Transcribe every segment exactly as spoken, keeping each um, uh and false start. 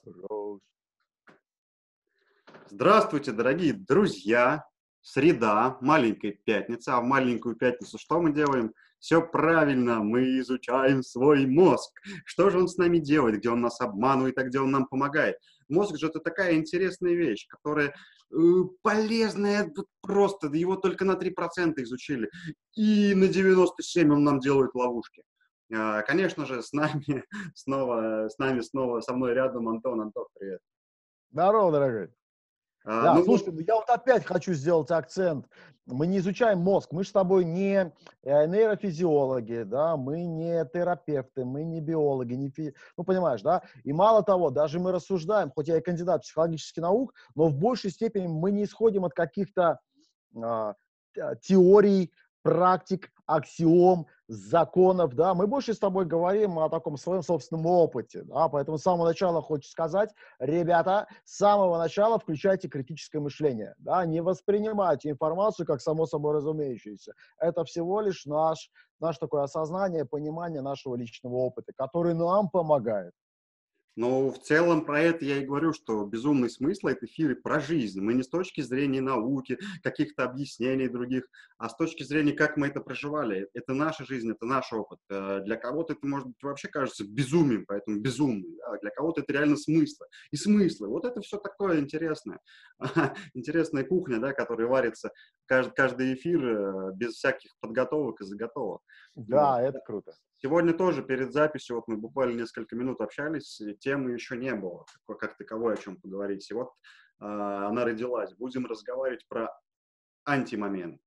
Раз, раз. Здравствуйте, дорогие друзья. Среда, маленькая пятница. А в маленькую пятницу что мы делаем? Все правильно, мы изучаем свой мозг. Что же он с нами делает, где он нас обманывает, а где он нам помогает? Мозг же это такая интересная вещь, которая э, полезная просто. Его только на три процента изучили. И на девяносто семь процентов он нам делает ловушки. Э, конечно же, с нами снова, с нами снова, со мной рядом Антон. Антон, привет. Здорово, дорогой. А, да, ну, слушай, я вот опять хочу сделать акцент. Мы не изучаем мозг, мы же с тобой не нейрофизиологи, да, мы не терапевты, мы не биологи, не фи... ну, понимаешь, да, и мало того, даже мы рассуждаем, хоть я и кандидат психологических наук, но в большей степени мы не исходим от каких-то а, теорий, практик, аксиом, законов, да, мы больше с тобой говорим о таком своем собственном опыте, да, поэтому с самого начала хочу сказать, ребята, с самого начала включайте критическое мышление, да, не воспринимайте информацию как само собой разумеющуюся, это всего лишь наш, наше такое осознание, понимание нашего личного опыта, который нам помогает. Но в целом про это я и говорю, что «Безумные смыслы» — это эфиры про жизнь. Мы не с точки зрения науки, каких-то объяснений других, а с точки зрения, как мы это проживали. Это наша жизнь, это наш опыт. Для кого-то это, может быть, вообще кажется безумием, поэтому безумный. А для кого-то это реально смыслы. И смыслы. Вот это все такое интересное. Интересная кухня, да, которая варится каждый, каждый эфир без всяких подготовок и заготовок. Да, это круто. Сегодня тоже перед записью, вот мы буквально несколько минут общались, темы еще не было, как таковой, о чем поговорить. И вот э, она родилась. Будем разговаривать про антимомент.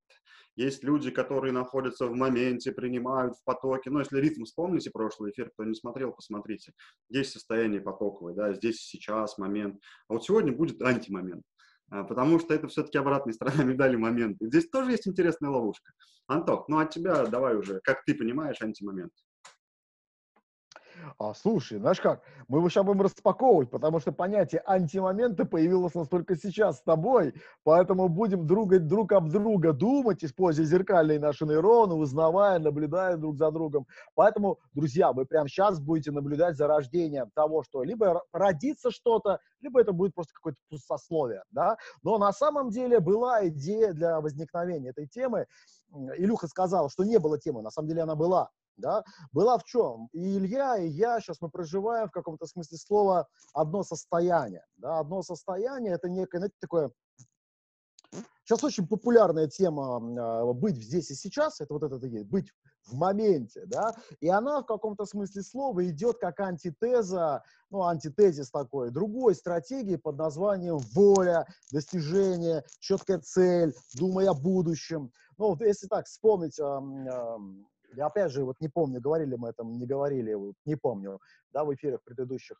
Есть люди, которые находятся в моменте, принимают в потоке. Но если ритм вспомните прошлый эфир, кто не смотрел, посмотрите. Здесь состояние потоковое, да, здесь сейчас момент. А вот сегодня будет антимомент. Потому что это все-таки обратная сторона медали момент. И здесь тоже есть интересная ловушка. Антох, ну от тебя давай уже, как ты понимаешь антимомент? А, слушай, знаешь как, мы его сейчас будем распаковывать, потому что понятие антимомента появилось настолько сейчас с тобой, поэтому будем другать друг об друга думать, используя зеркальные наши нейроны, узнавая, наблюдая друг за другом. Поэтому, друзья, вы прямо сейчас будете наблюдать за рождением того, что либо родится что-то, либо это будет просто какое-то пустословие, да? Но на самом деле была идея для возникновения этой темы. Илюха сказал, что не было темы, на самом деле она была. Да? Была в чем? И Илья, и я, сейчас мы проживаем в каком-то смысле слова одно состояние. Да? Одно состояние — это некое, знаете, такое... Сейчас очень популярная тема «быть здесь и сейчас», это вот это и есть, «быть в моменте», да, и она в каком-то смысле слова идет как антитеза, ну, антитезис такой, другой стратегии под названием «воля», «достижение», «четкая цель», «думай о будущем». Ну, вот если так вспомнить... Я опять же, вот не помню, говорили мы этом, не говорили, вот не помню, да, в эфирах предыдущих,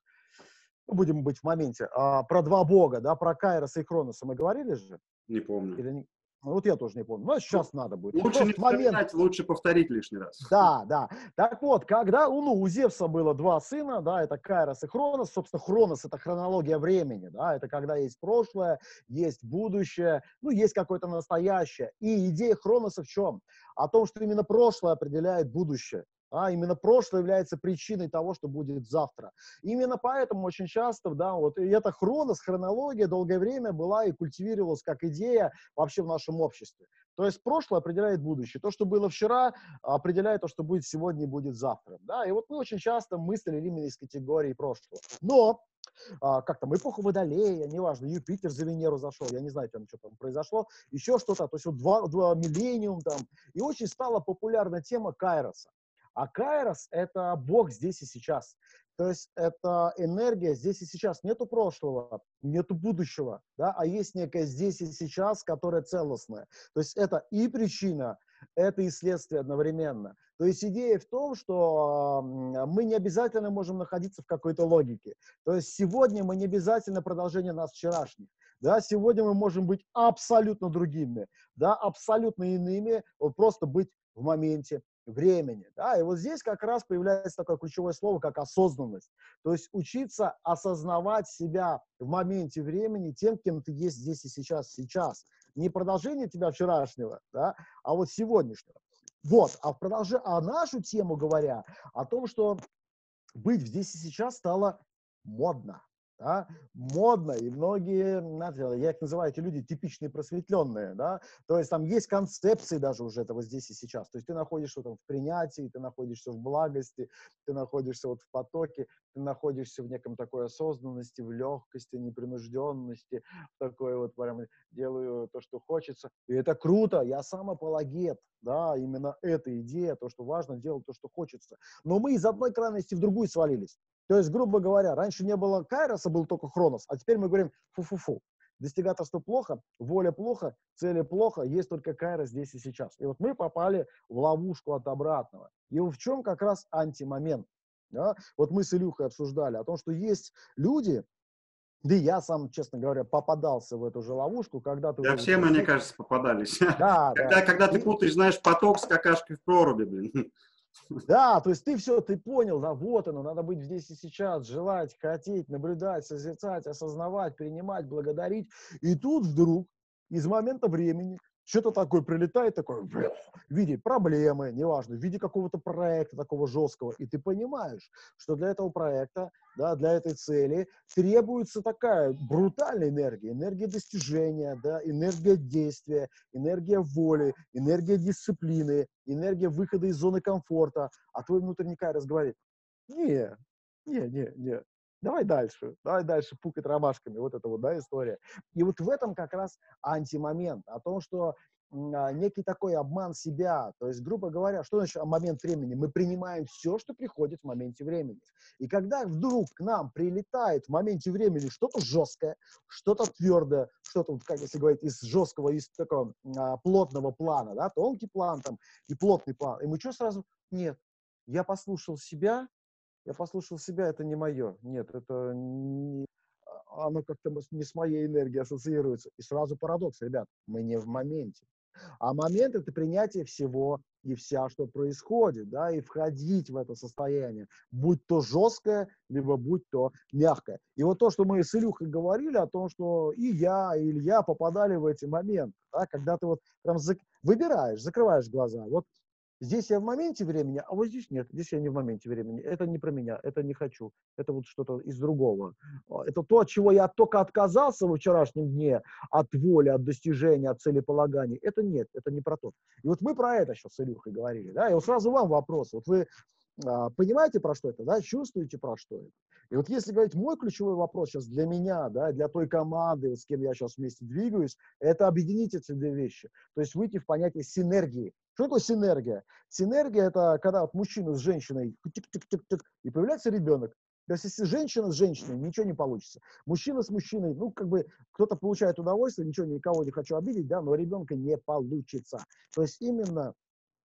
ну, будем быть в моменте, а, про два бога, да, про Кайроса и Хроноса мы говорили же? Не помню. Или не... Ну, вот я тоже не помню, но сейчас надо будет. Лучше вот не вспоминать, момент... лучше повторить лишний раз. Да, да. Так вот, когда ну, у Зевса было два сына, да, это Кайрос и Хронос, собственно, Хронос — это хронология времени, да, это когда есть прошлое, есть будущее, ну, есть какое-то настоящее. И идея Хроноса в чем? О том, что именно прошлое определяет будущее. А именно прошлое является причиной того, что будет завтра. Именно поэтому очень часто, да, вот и эта хронос, хронология долгое время была и культивировалась как идея вообще в нашем обществе. То есть прошлое определяет будущее. То, что было вчера, определяет то, что будет сегодня и будет завтра. Да? И вот мы очень часто мыслили именно из категории прошлого. Но а, как там эпоха Водолея, неважно, Юпитер за Венеру зашел, я не знаю, там что там произошло, еще что-то. То есть вот два, два миллениум там. И очень стала популярна тема Кайроса. А Кайрос — это Бог здесь и сейчас. То есть это энергия здесь и сейчас. Нету прошлого, нету будущего, да, а есть некое здесь и сейчас, которое целостное. То есть это и причина, это и следствие одновременно. То есть идея в том, что мы не обязательно можем находиться в какой-то логике. То есть сегодня мы не обязательно продолжение нас вчерашних. Да, сегодня мы можем быть абсолютно другими, да, абсолютно иными, вот просто быть в моменте времени. Да? И вот здесь как раз появляется такое ключевое слово, как осознанность. То есть учиться осознавать себя в моменте времени тем, кем ты есть здесь и сейчас. Сейчас. Не продолжение тебя вчерашнего, да? А вот сегодняшнего. Вот. А в продолжении, а нашу тему говоря, о том, что быть здесь и сейчас стало модно. Да? Модно, и многие, я их называю, эти люди типичные просветленные, да? То есть там есть концепции даже уже этого здесь и сейчас, то есть ты находишься там, в принятии, ты находишься в благости, ты находишься вот в потоке, ты находишься в неком такой осознанности, в легкости, непринужденности, в такой вот прям делаю то, что хочется, и это круто, я сам апологет, да, именно эта идея, то, что важно, делать то, что хочется, но мы из одной крайности в другую свалились. То есть, грубо говоря, раньше не было Кайроса, был только Хронос, а теперь мы говорим фу-фу-фу. Достигаторство плохо, воля плохо, цели плохо, есть только Кайрос здесь и сейчас. И вот мы попали в ловушку от обратного. И в чем как раз антимомент? Да? Вот мы с Илюхой обсуждали о том, что есть люди, да и я сам, честно говоря, попадался в эту же ловушку, когда ты... Да уже... все мы, мне кажется, попадались. Да, когда, да. Когда ты путаешь, знаешь, поток с какашкой в проруби, блин. Да, то есть ты все, ты понял, да, вот оно, надо быть здесь и сейчас, желать, хотеть, наблюдать, созерцать, осознавать, принимать, благодарить. И тут вдруг из момента времени что-то такое прилетает, такое, в виде проблемы, неважно, в виде какого-то проекта такого жесткого. И ты понимаешь, что для этого проекта, да, для этой цели требуется такая брутальная энергия, энергия достижения, да, энергия действия, энергия воли, энергия дисциплины, энергия выхода из зоны комфорта. А твой внутренний Кайрос говорит, не, не, не, не. Давай дальше, давай дальше пукать ромашками, вот эта вот, да, история. И вот в этом как раз антимомент, о том, что некий такой обман себя, то есть, грубо говоря, что значит момент времени? Мы принимаем все, что приходит в моменте времени. И когда вдруг к нам прилетает в моменте времени что-то жесткое, что-то твердое, что-то, как если говорить, из жесткого, из такого а, плотного плана, да, тонкий план там и плотный план, и мы что сразу? Нет, я послушал себя, Я послушал себя, это не мое. Нет, это не... оно как-то не с моей энергией ассоциируется. И сразу парадокс, ребят, мы не в моменте. А момент — это принятие всего и вся, что происходит, да, и входить в это состояние, будь то жесткое, либо будь то мягкое. И вот то, что мы с Илюхой говорили о том, что и я, и Илья попадали в эти моменты, да, когда ты вот прям зак... выбираешь, закрываешь глаза, вот. Здесь я в моменте времени, а вот здесь нет, здесь я не в моменте времени. Это не про меня, это не хочу, это вот что-то из другого. Это то, от чего я только отказался во вчерашнем дне, от воли, от достижения, от целеполагания. Это нет, это не про то. И вот мы про это сейчас с Илюхой говорили, да, и вот сразу вам вопрос. Вот вы а, понимаете, про что это, да, чувствуете, про что это? И вот если говорить, мой ключевой вопрос сейчас для меня, да, для той команды, вот с кем я сейчас вместе двигаюсь, это объединить эти две вещи. То есть выйти в понятие синергии. Что такое синергия? Синергия – это когда вот мужчина с женщиной, тик-тик-тик-тик, и появляется ребенок. То есть если женщина с женщиной, ничего не получится. Мужчина с мужчиной, ну, как бы, кто-то получает удовольствие, ничего, никого не хочу обидеть, да, но ребенка не получится. То есть именно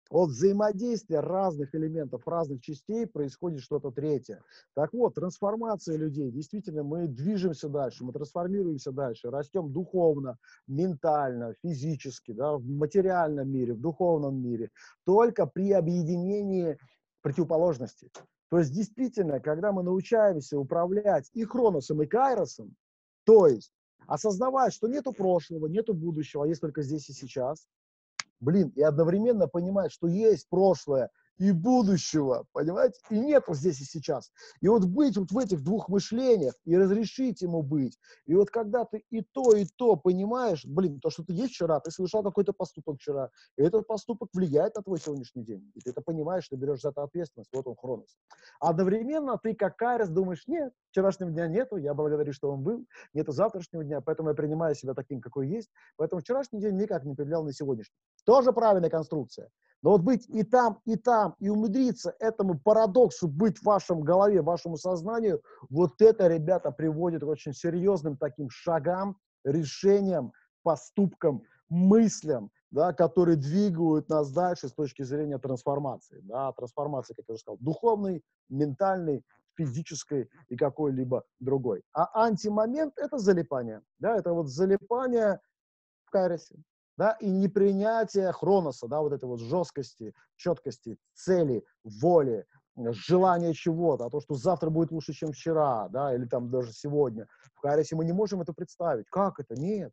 от взаимодействия разных элементов, разных частей происходит что-то третье. Так вот, трансформация людей. Действительно, мы движемся дальше, мы трансформируемся дальше, растем духовно, ментально, физически, да, в материальном мире, в духовном мире. Только при объединении противоположностей. То есть, действительно, когда мы научаемся управлять и Хроносом, и Кайросом, то есть осознавать, что нету прошлого, нету будущего, а есть только здесь и сейчас, блин, и одновременно понимать, что есть прошлое и будущего, понимаете, и нету здесь и сейчас. И вот быть вот в этих двух мышлениях и разрешить ему быть. И вот когда ты и то, и то понимаешь, блин, то, что ты есть вчера, ты совершал какой-то поступок вчера, и этот поступок влияет на твой сегодняшний день. И ты это понимаешь, ты берешь за это ответственность, вот он Хронос. Одновременно ты как Кайрос думаешь, нет, вчерашнего дня нету, я благодарю, что он был, нету завтрашнего дня, поэтому я принимаю себя таким, какой есть, поэтому вчерашний день никак не повлиял на сегодняшний. Тоже правильная конструкция. Но вот быть и там, и там, и умудриться этому парадоксу быть в вашем голове, вашему сознанию, вот это, ребята, приводит к очень серьезным таким шагам, решениям, поступкам, мыслям, да, которые двигают нас дальше с точки зрения трансформации. Да, трансформации, как я уже сказал, духовной, ментальной, физической и какой-либо другой. А антимомент — это залипание. Да, это вот залипание в Кайросе. Да, и непринятие Хроноса, да, вот этой вот жесткости, четкости, цели, воли, желания чего-то, а то, что завтра будет лучше, чем вчера, да, или там даже сегодня. В Кайросе мы не можем это представить. Как это? Нет.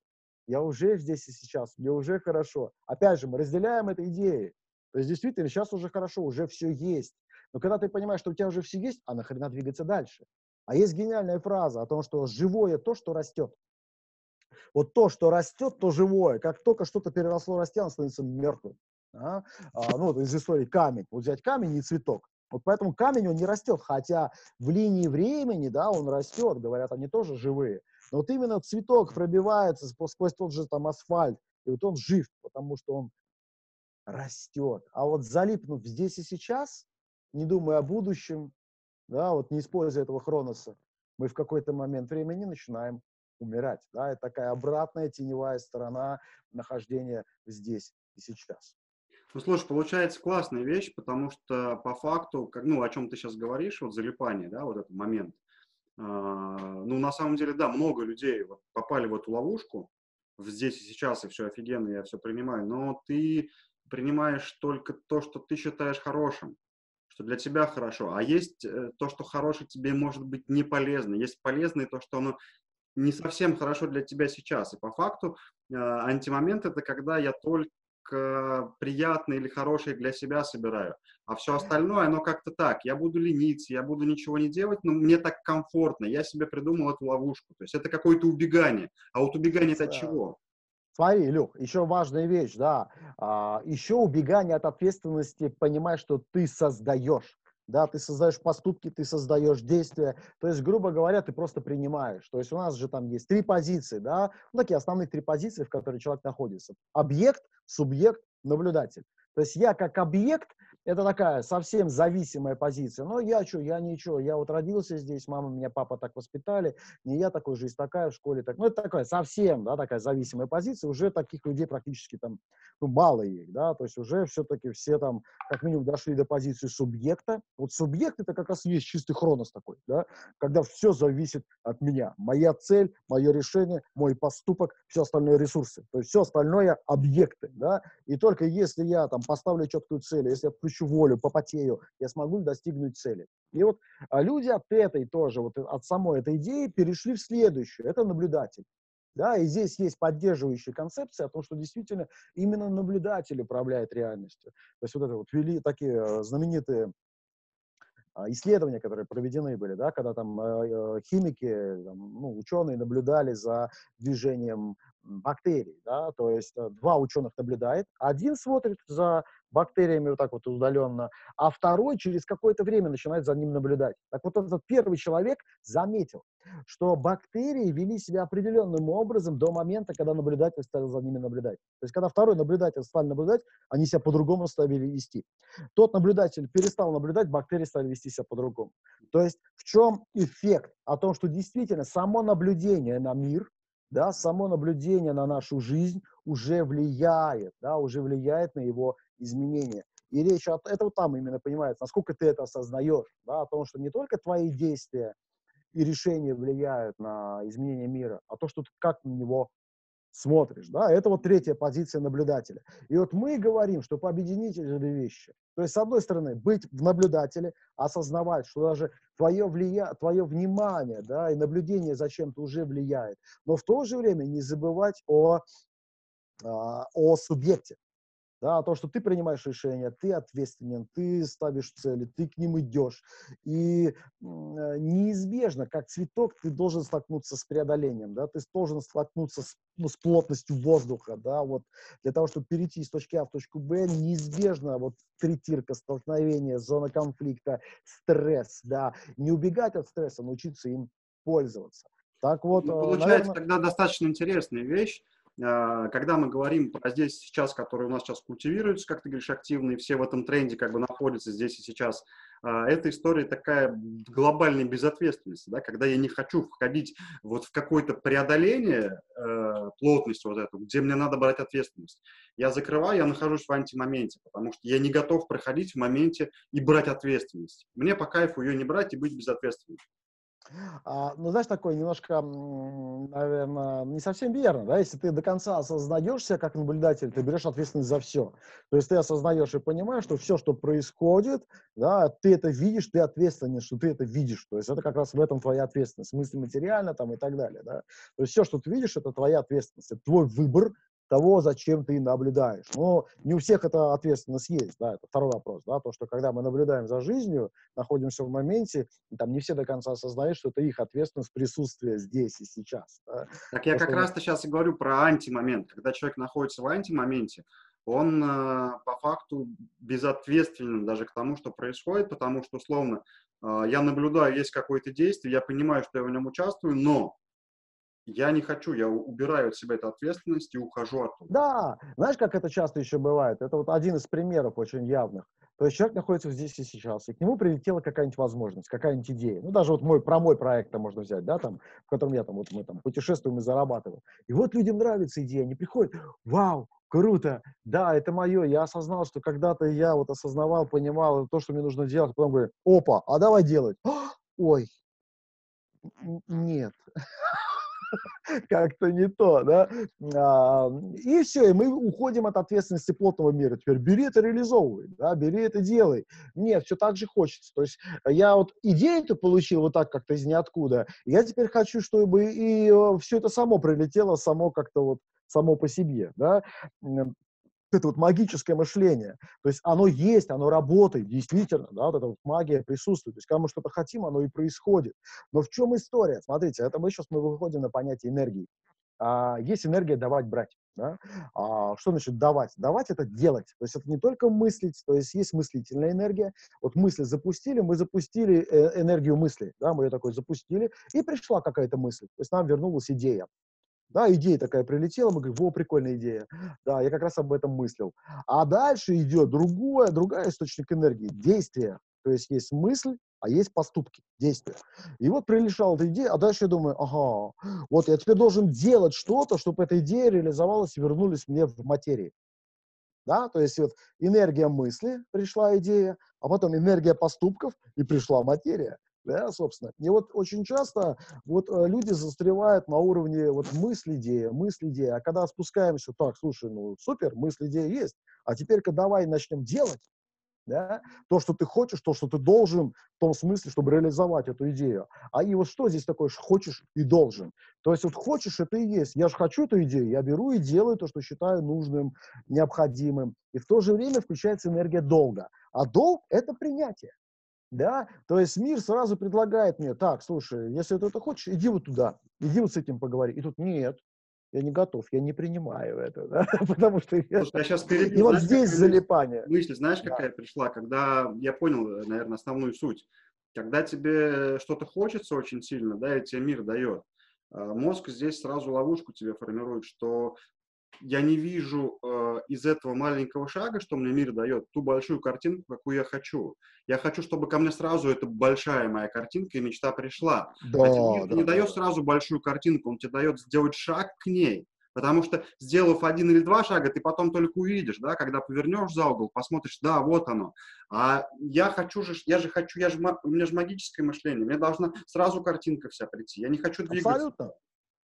Я уже здесь и сейчас, мне уже хорошо. Опять же, мы разделяем это идеи. То есть, действительно, сейчас уже хорошо, уже все есть. Но когда ты понимаешь, что у тебя уже все есть, а нахрена двигаться дальше? А есть гениальная фраза о том, что живое то, что растет. Вот то, что растет, то живое. Как только что-то переросло, растет, оно становится мертвым. А? А, ну, вот из истории камень. Вот взять камень и цветок. Вот поэтому камень, он не растет, хотя в линии времени, да, он растет, говорят, они тоже живые. Но вот именно цветок пробивается сквозь тот же там асфальт, и вот он жив, потому что он растет. А вот залипнув здесь и сейчас, не думая о будущем, да, вот не используя этого хроноса, мы в какой-то момент времени начинаем умирать. Да, это такая обратная теневая сторона нахождения здесь и сейчас. Ну, слушай, получается классная вещь, потому что по факту, как, ну, о чем ты сейчас говоришь, вот залипание, да, вот этот момент. А, ну, на самом деле, да, много людей вот попали в эту ловушку, здесь и сейчас, и все офигенно, я все принимаю, но ты принимаешь только то, что ты считаешь хорошим, что для тебя хорошо, а есть то, что хорошее тебе может быть не полезно, есть полезное то, что оно не совсем хорошо для тебя сейчас. И по факту а, антимомент — это когда я только приятные или хорошие для себя собираю. А все остальное, оно как-то так. Я буду лениться, я буду ничего не делать, но мне так комфортно. Я себе придумал эту ловушку. То есть это какое-то убегание. А вот убегание от чего? Смотри, Илюх, еще важная вещь, да. А, еще убегание от ответственности, понимая, что ты создаешь. Да, ты создаешь поступки, ты создаешь действия. То есть, грубо говоря, ты просто принимаешь. То есть у нас же там есть три позиции, да, ну, такие основные три позиции, в которых человек находится. Объект, субъект, наблюдатель. То есть я как объект, это такая совсем зависимая позиция. Но я что, я ничего, я вот родился здесь, мама меня, папа так воспитали, не я такой, жизнь такая, в школе так. Ну, это такая совсем, да, такая зависимая позиция. Уже таких людей практически там, ну, мало их, да, то есть уже все-таки все там, как минимум, дошли до позиции субъекта. Вот субъект — это как раз и есть чистый хронос такой, да, когда все зависит от меня. Моя цель, мое решение, мой поступок, все остальное ресурсы. То есть все остальное объекты, да, и только если я там поставлю четкую цель, если я включу волю, попотею, я смогу достигнуть цели. И вот а люди от этой тоже, вот от самой этой идеи перешли в следующую, это наблюдатель. Да, и здесь есть поддерживающая концепция о том, что действительно именно наблюдатель управляет реальностью. То есть вот это вот вели такие знаменитые исследования, которые проведены были, да, когда там э, химики, там, ну, ученые наблюдали за движением бактерий, да, то есть два ученых наблюдает, один смотрит за бактериями вот так вот удаленно, а второй через какое-то время начинает за ним наблюдать. Так вот этот первый человек заметил, что бактерии вели себя определенным образом до момента, когда наблюдатель стал за ними наблюдать. То есть когда второй наблюдатель стал наблюдать, они себя по-другому стали вести. Тот наблюдатель перестал наблюдать, бактерии стали вести себя по-другому. То есть в чем эффект? О том, что действительно само наблюдение на мир, да, само наблюдение на нашу жизнь уже влияет, да, уже влияет на его изменения. И речь от этого там именно понимается, насколько ты это осознаешь, да, о том, что не только твои действия и решения влияют на изменение мира, а то, что ты как на него смотришь, да, это вот третья позиция наблюдателя. И вот мы говорим, что объединить эти вещи. То есть, с одной стороны, быть в наблюдателе, осознавать, что даже твое, влия... твое внимание, да, и наблюдение за чем-то уже влияет, но в то же время не забывать о, о субъекте. Да, то, что ты принимаешь решения, ты ответственен, ты ставишь цели, ты к ним идешь. И неизбежно, как цветок, ты должен столкнуться с преодолением, да, ты должен столкнуться с, ну, с плотностью воздуха, да, вот для того, чтобы перейти из точки А в точку Б, неизбежно вот притирка, столкновение, зона конфликта, стресс, да, не убегать от стресса, научиться им пользоваться. Так вот, ну, получается, наверное... тогда достаточно интересная вещь. Когда мы говорим про здесь сейчас, который у нас сейчас культивируется, как ты говоришь, активно, и все в этом тренде как бы находятся здесь и сейчас, эта история такая глобальная безответственность, да, когда я не хочу входить вот в какое-то преодоление э, плотности вот эту, где мне надо брать ответственность. Я закрываю, я нахожусь в антимоменте, потому что я не готов проходить в моменте и брать ответственность. Мне по кайфу ее не брать и быть безответственным. А, ну, знаешь, такое немножко, наверное, не совсем верно, да, если ты до конца осознаешь себя как наблюдатель, ты берешь ответственность за все, то есть ты осознаешь и понимаешь, что все, что происходит, да, ты это видишь, ты ответственен, что ты это видишь, то есть это как раз в этом твоя ответственность, в смысле материально там и так далее, да, то есть все, что ты видишь, это твоя ответственность, это твой выбор, того, зачем ты наблюдаешь. Но не у всех эта ответственность есть, да, это второй вопрос, да, то, что когда мы наблюдаем за жизнью, находимся в моменте, там не все до конца осознают, что это их ответственность присутствия здесь и сейчас. Да. Так я как раз-то сейчас и говорю про антимомент. Когда человек находится в антимоменте, он э, по факту безответственен даже к тому, что происходит, потому что, условно, э, я наблюдаю, есть какое-то действие, я понимаю, что я в нем участвую, но я не хочу, я убираю от себя эту ответственность и ухожу оттуда. Да, знаешь, как это часто еще бывает? Это вот один из примеров очень явных. То есть человек находится здесь и сейчас, и к нему прилетела какая-нибудь возможность, какая-нибудь идея. Ну, даже вот мой, про мой проект можно взять, да, там, в котором я там, вот мы там путешествуем и зарабатываем. И вот людям нравится идея, они приходят, вау, круто, да, это мое, я осознал, что когда-то я вот осознавал, понимал то, что мне нужно делать, потом говорю, опа, а давай делать. Ой, нет. Как-то не то, да? А, и все, и мы уходим от ответственности плотного мира. Теперь бери это, реализовывай, да, бери это, делай. Нет, все так же хочется. То есть я вот идею-то получил вот так как-то из ниоткуда. Я теперь хочу, чтобы и все это само прилетело, само как-то вот, само по себе, да? Это вот магическое мышление. То есть оно есть, оно работает, действительно, да, вот эта вот магия присутствует. То есть когда мы что-то хотим, оно и происходит. Но в чем история? Смотрите, это мы сейчас мы выходим на понятие энергии. А, есть энергия давать, брать. Да? А, что значит давать? Давать — это делать. То есть это не только мыслить, то есть есть мыслительная энергия. Вот мысли запустили, мы запустили энергию мысли. Да? Мы ее такой запустили, и пришла какая-то мысль. То есть нам вернулась идея. Да, идея такая прилетела, мы говорим, во, прикольная идея. Да, я как раз об этом мыслил. А дальше идет другое, другая источник энергии, действие. То есть есть мысль, а есть поступки, действия. И вот прилетела эта идея, а дальше я думаю, ага, вот я теперь должен делать что-то, чтобы эта идея реализовалась и вернулась мне в материи. Да, то есть вот энергия мысли, пришла идея, а потом энергия поступков, и пришла материя. Да, собственно. И вот очень часто вот, люди застревают на уровне вот, мысли-идея, мысли-идея. А когда спускаемся, так, слушай, ну супер, мысли-идея есть, а теперь-ка давай начнем делать, да, то, что ты хочешь, то, что ты должен, в том смысле, чтобы реализовать эту идею. А и вот что здесь такое, хочешь и должен. То есть вот хочешь — это и есть. Я же хочу эту идею, я беру и делаю то, что считаю нужным, необходимым. И в то же время включается энергия долга. А долг — это принятие. Да, то есть мир сразу предлагает мне, так, слушай, если ты это хочешь, иди вот туда, иди вот с этим поговори. И тут нет, я не готов, я не принимаю это, да? Потому что я... Слушай, я сейчас перебью, и вот знаешь, здесь залипание. Мысль, знаешь, какая да. пришла, когда я понял, наверное, основную суть. Когда тебе что-то хочется очень сильно, да, и тебе мир дает, мозг здесь сразу ловушку тебе формирует, что я не вижу э, из этого маленького шага, что мне мир дает, ту большую картинку, какую я хочу. Я хочу, чтобы ко мне сразу эта большая моя картинка и мечта пришла. Да, а тебе мир да, не да. дает сразу большую картинку, он тебе дает сделать шаг к ней. Потому что, сделав один или два шага, ты потом только увидишь, да, когда повернешь за угол, посмотришь, да, вот оно. А я хочу же, я же хочу, я же, у меня же магическое мышление, мне должна сразу картинка вся прийти, я не хочу двигаться. Абсолютно.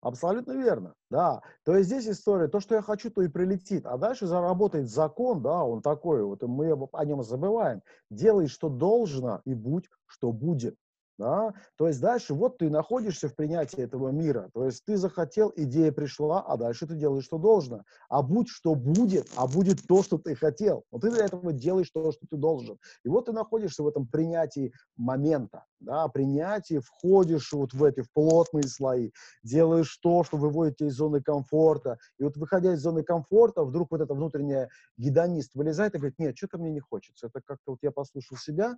Абсолютно верно, да. То есть здесь история, то, что я хочу, то и прилетит. А дальше заработает закон, да, он такой, вот мы о нем забываем. Делай, что должно, и будь, что будет. Да? То есть дальше вот ты находишься в принятии этого мира. То есть ты захотел, идея пришла, а дальше ты делаешь, что должно. А будь, что будет, а будет то, что ты хотел. Но ты для этого делаешь то, что ты должен. И вот ты находишься в этом принятии момента. Да? Принятии, входишь вот в эти в плотные слои, делаешь то, что выводит тебя из зоны комфорта. И вот выходя из зоны комфорта, вдруг вот эта внутренняя гедонист вылезает и говорит, нет, что-то мне не хочется. Это как-то вот я послушал себя,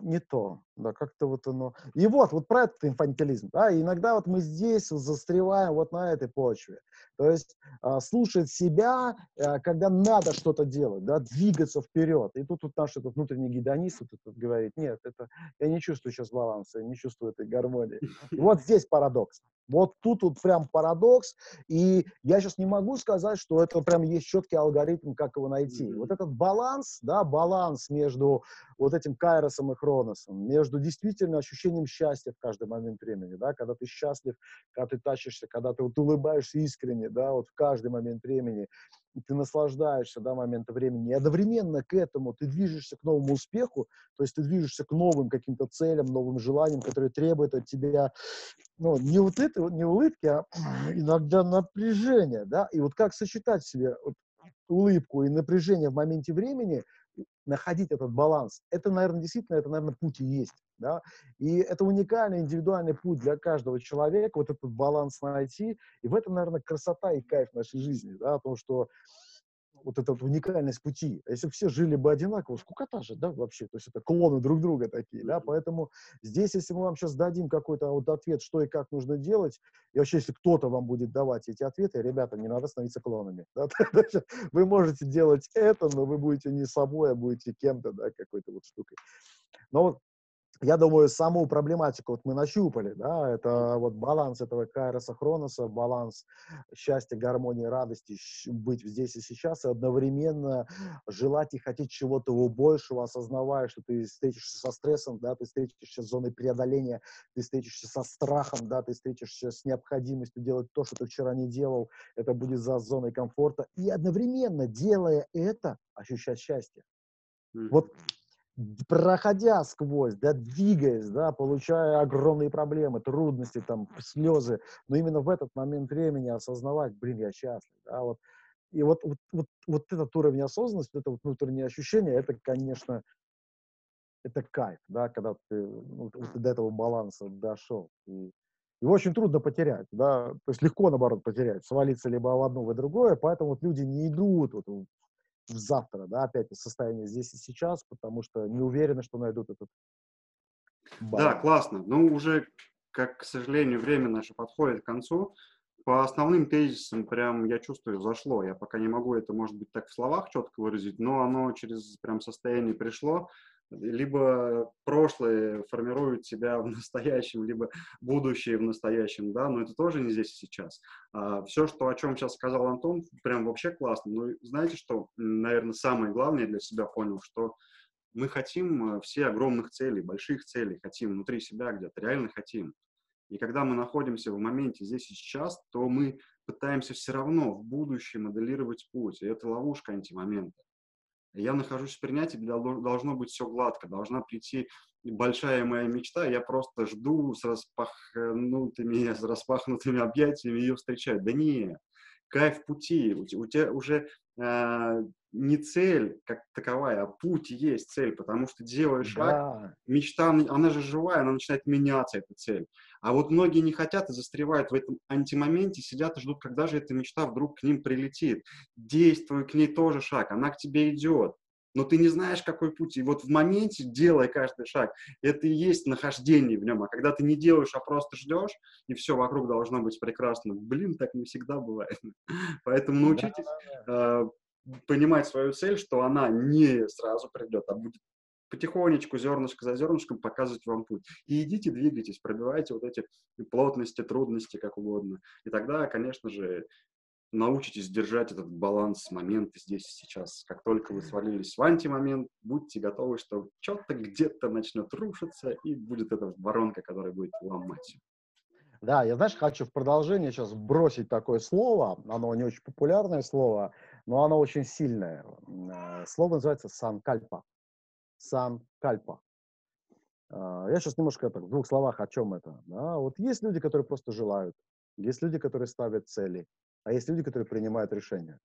не то, да, как-то вот оно. И вот, вот про этот инфантилизм, да, и иногда вот мы здесь застреваем вот на этой почве. То есть э, слушать себя, э, когда надо что-то делать, да, двигаться вперед. И тут вот наш этот внутренний гедонист вот этот говорит, нет, это, я не чувствую сейчас баланса, я не чувствую этой гармонии. И вот здесь парадокс. Вот тут вот прям парадокс, и я сейчас не могу сказать, что это прям есть четкий алгоритм, как его найти. Mm-hmm. Вот этот баланс, да, баланс между вот этим Кайросом и Хроносом, между действительно ощущением счастья в каждый момент времени, да, когда ты счастлив, когда ты тащишься, когда ты вот улыбаешься искренне, да, вот в каждый момент времени, и ты наслаждаешься, да, моментом времени. И одновременно к этому ты движешься к новому успеху, то есть ты движешься к новым каким-то целям, новым желаниям, которые требуют от тебя, ну, не вот это, не улыбки, а иногда напряжение, да. И вот как сочетать в себе вот улыбку и напряжение в моменте времени, находить этот баланс. Это, наверное, действительно, это, наверное, путь и есть, да, и это уникальный, индивидуальный путь для каждого человека, вот этот баланс найти, и в этом, наверное, красота и кайф нашей жизни, да, о том, что вот эта вот уникальность пути. Если бы все жили бы одинаково, скукота же, да, вообще, то есть это клоны друг друга такие, да, поэтому здесь, если мы вам сейчас дадим какой-то вот ответ, что и как нужно делать, и вообще, если кто-то вам будет давать эти ответы, ребята, не надо становиться клонами, да? Вы можете делать это, но вы будете не собой, а будете кем-то, да, какой-то вот штукой. Но вот я думаю, саму проблематику вот мы нащупали, да, это вот баланс этого Кайроса, Хроноса, баланс счастья, гармонии, радости, быть здесь и сейчас, и одновременно желать и хотеть чего-то большего, осознавая, что ты встретишься со стрессом, да, ты встретишься с зоной преодоления, ты встретишься со страхом, да, ты встретишься с необходимостью делать то, что ты вчера не делал, это будет за зоной комфорта, и одновременно, делая это, ощущать счастье. Вот проходя сквозь, да, двигаясь, да, получая огромные проблемы, трудности, там, слезы, но именно в этот момент времени осознавать, блин, я счастлив, да, вот. И вот, вот, вот, вот этот уровень осознанности, это вот внутреннее ощущение, это, конечно, это кайф, да, когда ты, ну, ты до этого баланса дошел. И его очень трудно потерять, да, то есть легко, наоборот, потерять, свалиться либо в одно, либо в другое, поэтому вот люди не идут вот завтра, да, опять состояние здесь и сейчас, потому что не уверены, что найдут этот балл. Да, классно. Ну, уже, как, к сожалению, время наше подходит к концу. По основным тезисам прям, я чувствую, зашло. Я пока не могу это, может быть, так в словах четко выразить, но оно через прям состояние пришло. Либо прошлое формирует себя в настоящем, либо будущее в настоящем, да, но это тоже не здесь и сейчас. А, все, что, о чем сейчас сказал Антон, прям вообще классно. Но знаете, что, наверное, самое главное для себя понял, что мы хотим все огромных целей, больших целей, хотим внутри себя где-то, реально хотим. И когда мы находимся в моменте здесь и сейчас, то мы пытаемся все равно в будущем моделировать путь, и это ловушка антимомента. Я нахожусь в принятии, должно быть все гладко, должна прийти большая моя мечта, я просто жду с распахнутыми, с распахнутыми объятиями ее встречать. Да не, кайф пути, у тебя уже э, не цель как таковая, а путь есть цель, потому что делаешь шаг, да. Мечта, она же живая, она начинает меняться, эта цель. А вот многие не хотят и застревают в этом антимоменте, сидят и ждут, когда же эта мечта вдруг к ним прилетит. Действуй к ней тоже шаг, она к тебе идет, но ты не знаешь, какой путь. И вот в моменте, делай каждый шаг, это и есть нахождение в нем. А когда ты не делаешь, а просто ждешь, и все вокруг должно быть прекрасно. Блин, так не всегда бывает. Поэтому научитесь э, понимать свою цель, что она не сразу придет, а будет потихонечку, зернышко за зернышком показывать вам путь. И идите, двигайтесь, пробивайте вот эти плотности, трудности, как угодно. И тогда, конечно же, научитесь держать этот баланс, момент здесь и сейчас. Как только вы свалились в антимомент, будьте готовы, что что-то где-то начнет рушиться, и будет эта воронка, которая будет ломать. Да, я, знаешь, хочу в продолжение сейчас бросить такое слово. Оно не очень популярное слово, но оно очень сильное. Слово называется санкальпа. Санкальпа. Я сейчас немножко так, в двух словах, о чем это. Да, вот есть люди, которые просто желают, есть люди, которые ставят цели, а есть люди, которые принимают решения.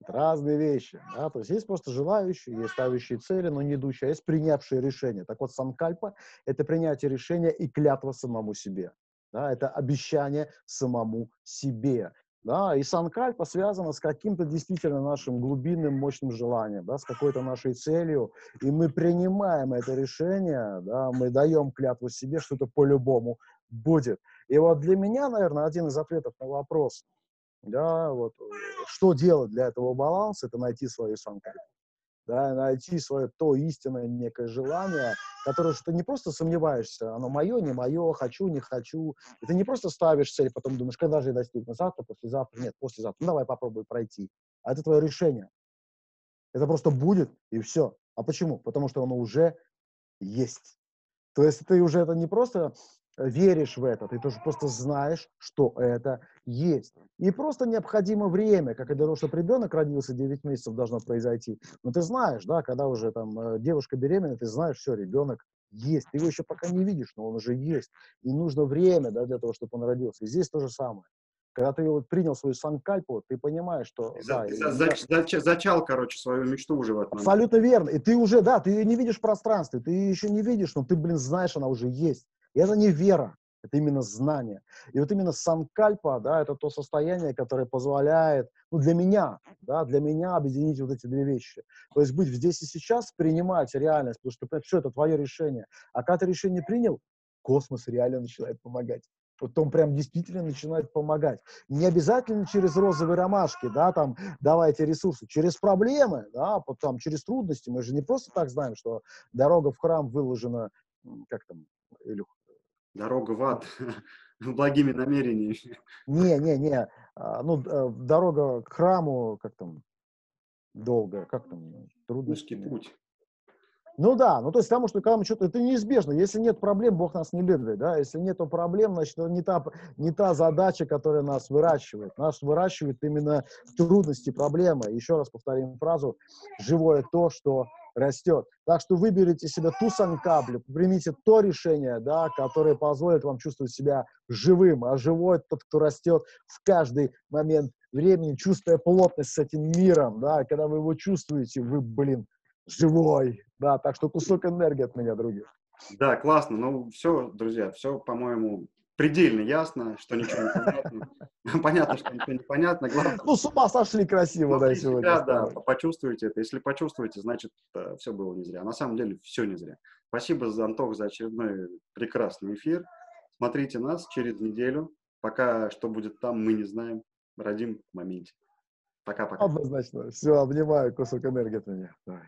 Это разные вещи. Да? То есть есть просто желающие, есть ставящие цели, но не идущие, а есть принявшие решения. Так вот, санкальпа – это принятие решения и клятва самому себе. Да? Это обещание самому себе. Да, и санкальпа связана с каким-то действительно нашим глубинным, мощным желанием, да, с какой-то нашей целью, и мы принимаем это решение, да, мы даем клятву себе, что это по-любому будет. И вот для меня, наверное, один из ответов на вопрос, да, вот, что делать для этого баланса, это найти свою санкальпу. Да, найти свое то истинное некое желание, которое что ты не просто сомневаешься, оно мое, не мое, хочу, не хочу. И ты не просто ставишь цель, потом думаешь, когда же я достигну, завтра, послезавтра, нет, послезавтра, ну давай попробуй пройти. А это твое решение. Это просто будет, и все. А почему? Потому что оно уже есть. То есть ты уже это не просто веришь в это, ты тоже просто знаешь, что это есть. И просто необходимо время, как и для того, чтобы ребенок родился, девять месяцев должно произойти. Но ты знаешь, да, когда уже там девушка беременна, ты знаешь, все, ребенок есть. Ты его еще пока не видишь, но он уже есть. И нужно время, да, для того, чтобы он родился. И здесь то же самое. Когда ты вот принял свою санкальпу, ты понимаешь, что... За, да, за, и, за, да, за, зачал, короче, свою мечту уже в этом. Абсолютно верно. И ты уже, да, ты ее не видишь в пространстве, ты ее еще не видишь, но ты, блин, знаешь, она уже есть. И это не вера, это именно знание. И вот именно санкальпа, да, это то состояние, которое позволяет, ну, для меня, да, для меня объединить вот эти две вещи. То есть быть здесь и сейчас, принимать реальность, потому что все, это твое решение. А когда ты решение принял, космос реально начинает помогать. Вот он прям действительно начинает помогать. Не обязательно через розовые ромашки, да, там, давайте ресурсы, через проблемы, да, там, через трудности. Мы же не просто так знаем, что дорога в храм выложена, как там, Илюха? Дорога в ад благими намерениями. Не, не, не. Ну, дорога к храму, как там, долго, как там, трудности. Узкий путь. Ну да, ну то есть потому, что когда мы что-то, это неизбежно, если нет проблем, Бог нас не любит, да, если нет проблем, значит, не та, не та задача, которая нас выращивает, нас выращивают именно трудности, проблемы, еще раз повторим фразу, живое то, что растет. Так что выберите себе ту санкаблю, примите то решение, да, которое позволит вам чувствовать себя живым, а живой тот, кто растет в каждый момент времени, чувствуя плотность с этим миром, да, когда вы его чувствуете, вы, блин, живой, да, так что кусок энергии от меня, друзья. Да, классно, ну все, друзья, все, по-моему, предельно ясно, что ничего не понятно, понятно, что ничего не понятно. Ну, с ума сошли красиво, да, сегодня. Да, почувствуйте это, если почувствуете, значит, все было не зря, на самом деле все не зря. Спасибо, Антох, за очередной прекрасный эфир, смотрите нас через неделю, пока что будет там, мы не знаем, родим в моменте. Пока-пока. Однозначно, все, обнимаю, кусок энергии от меня, давай.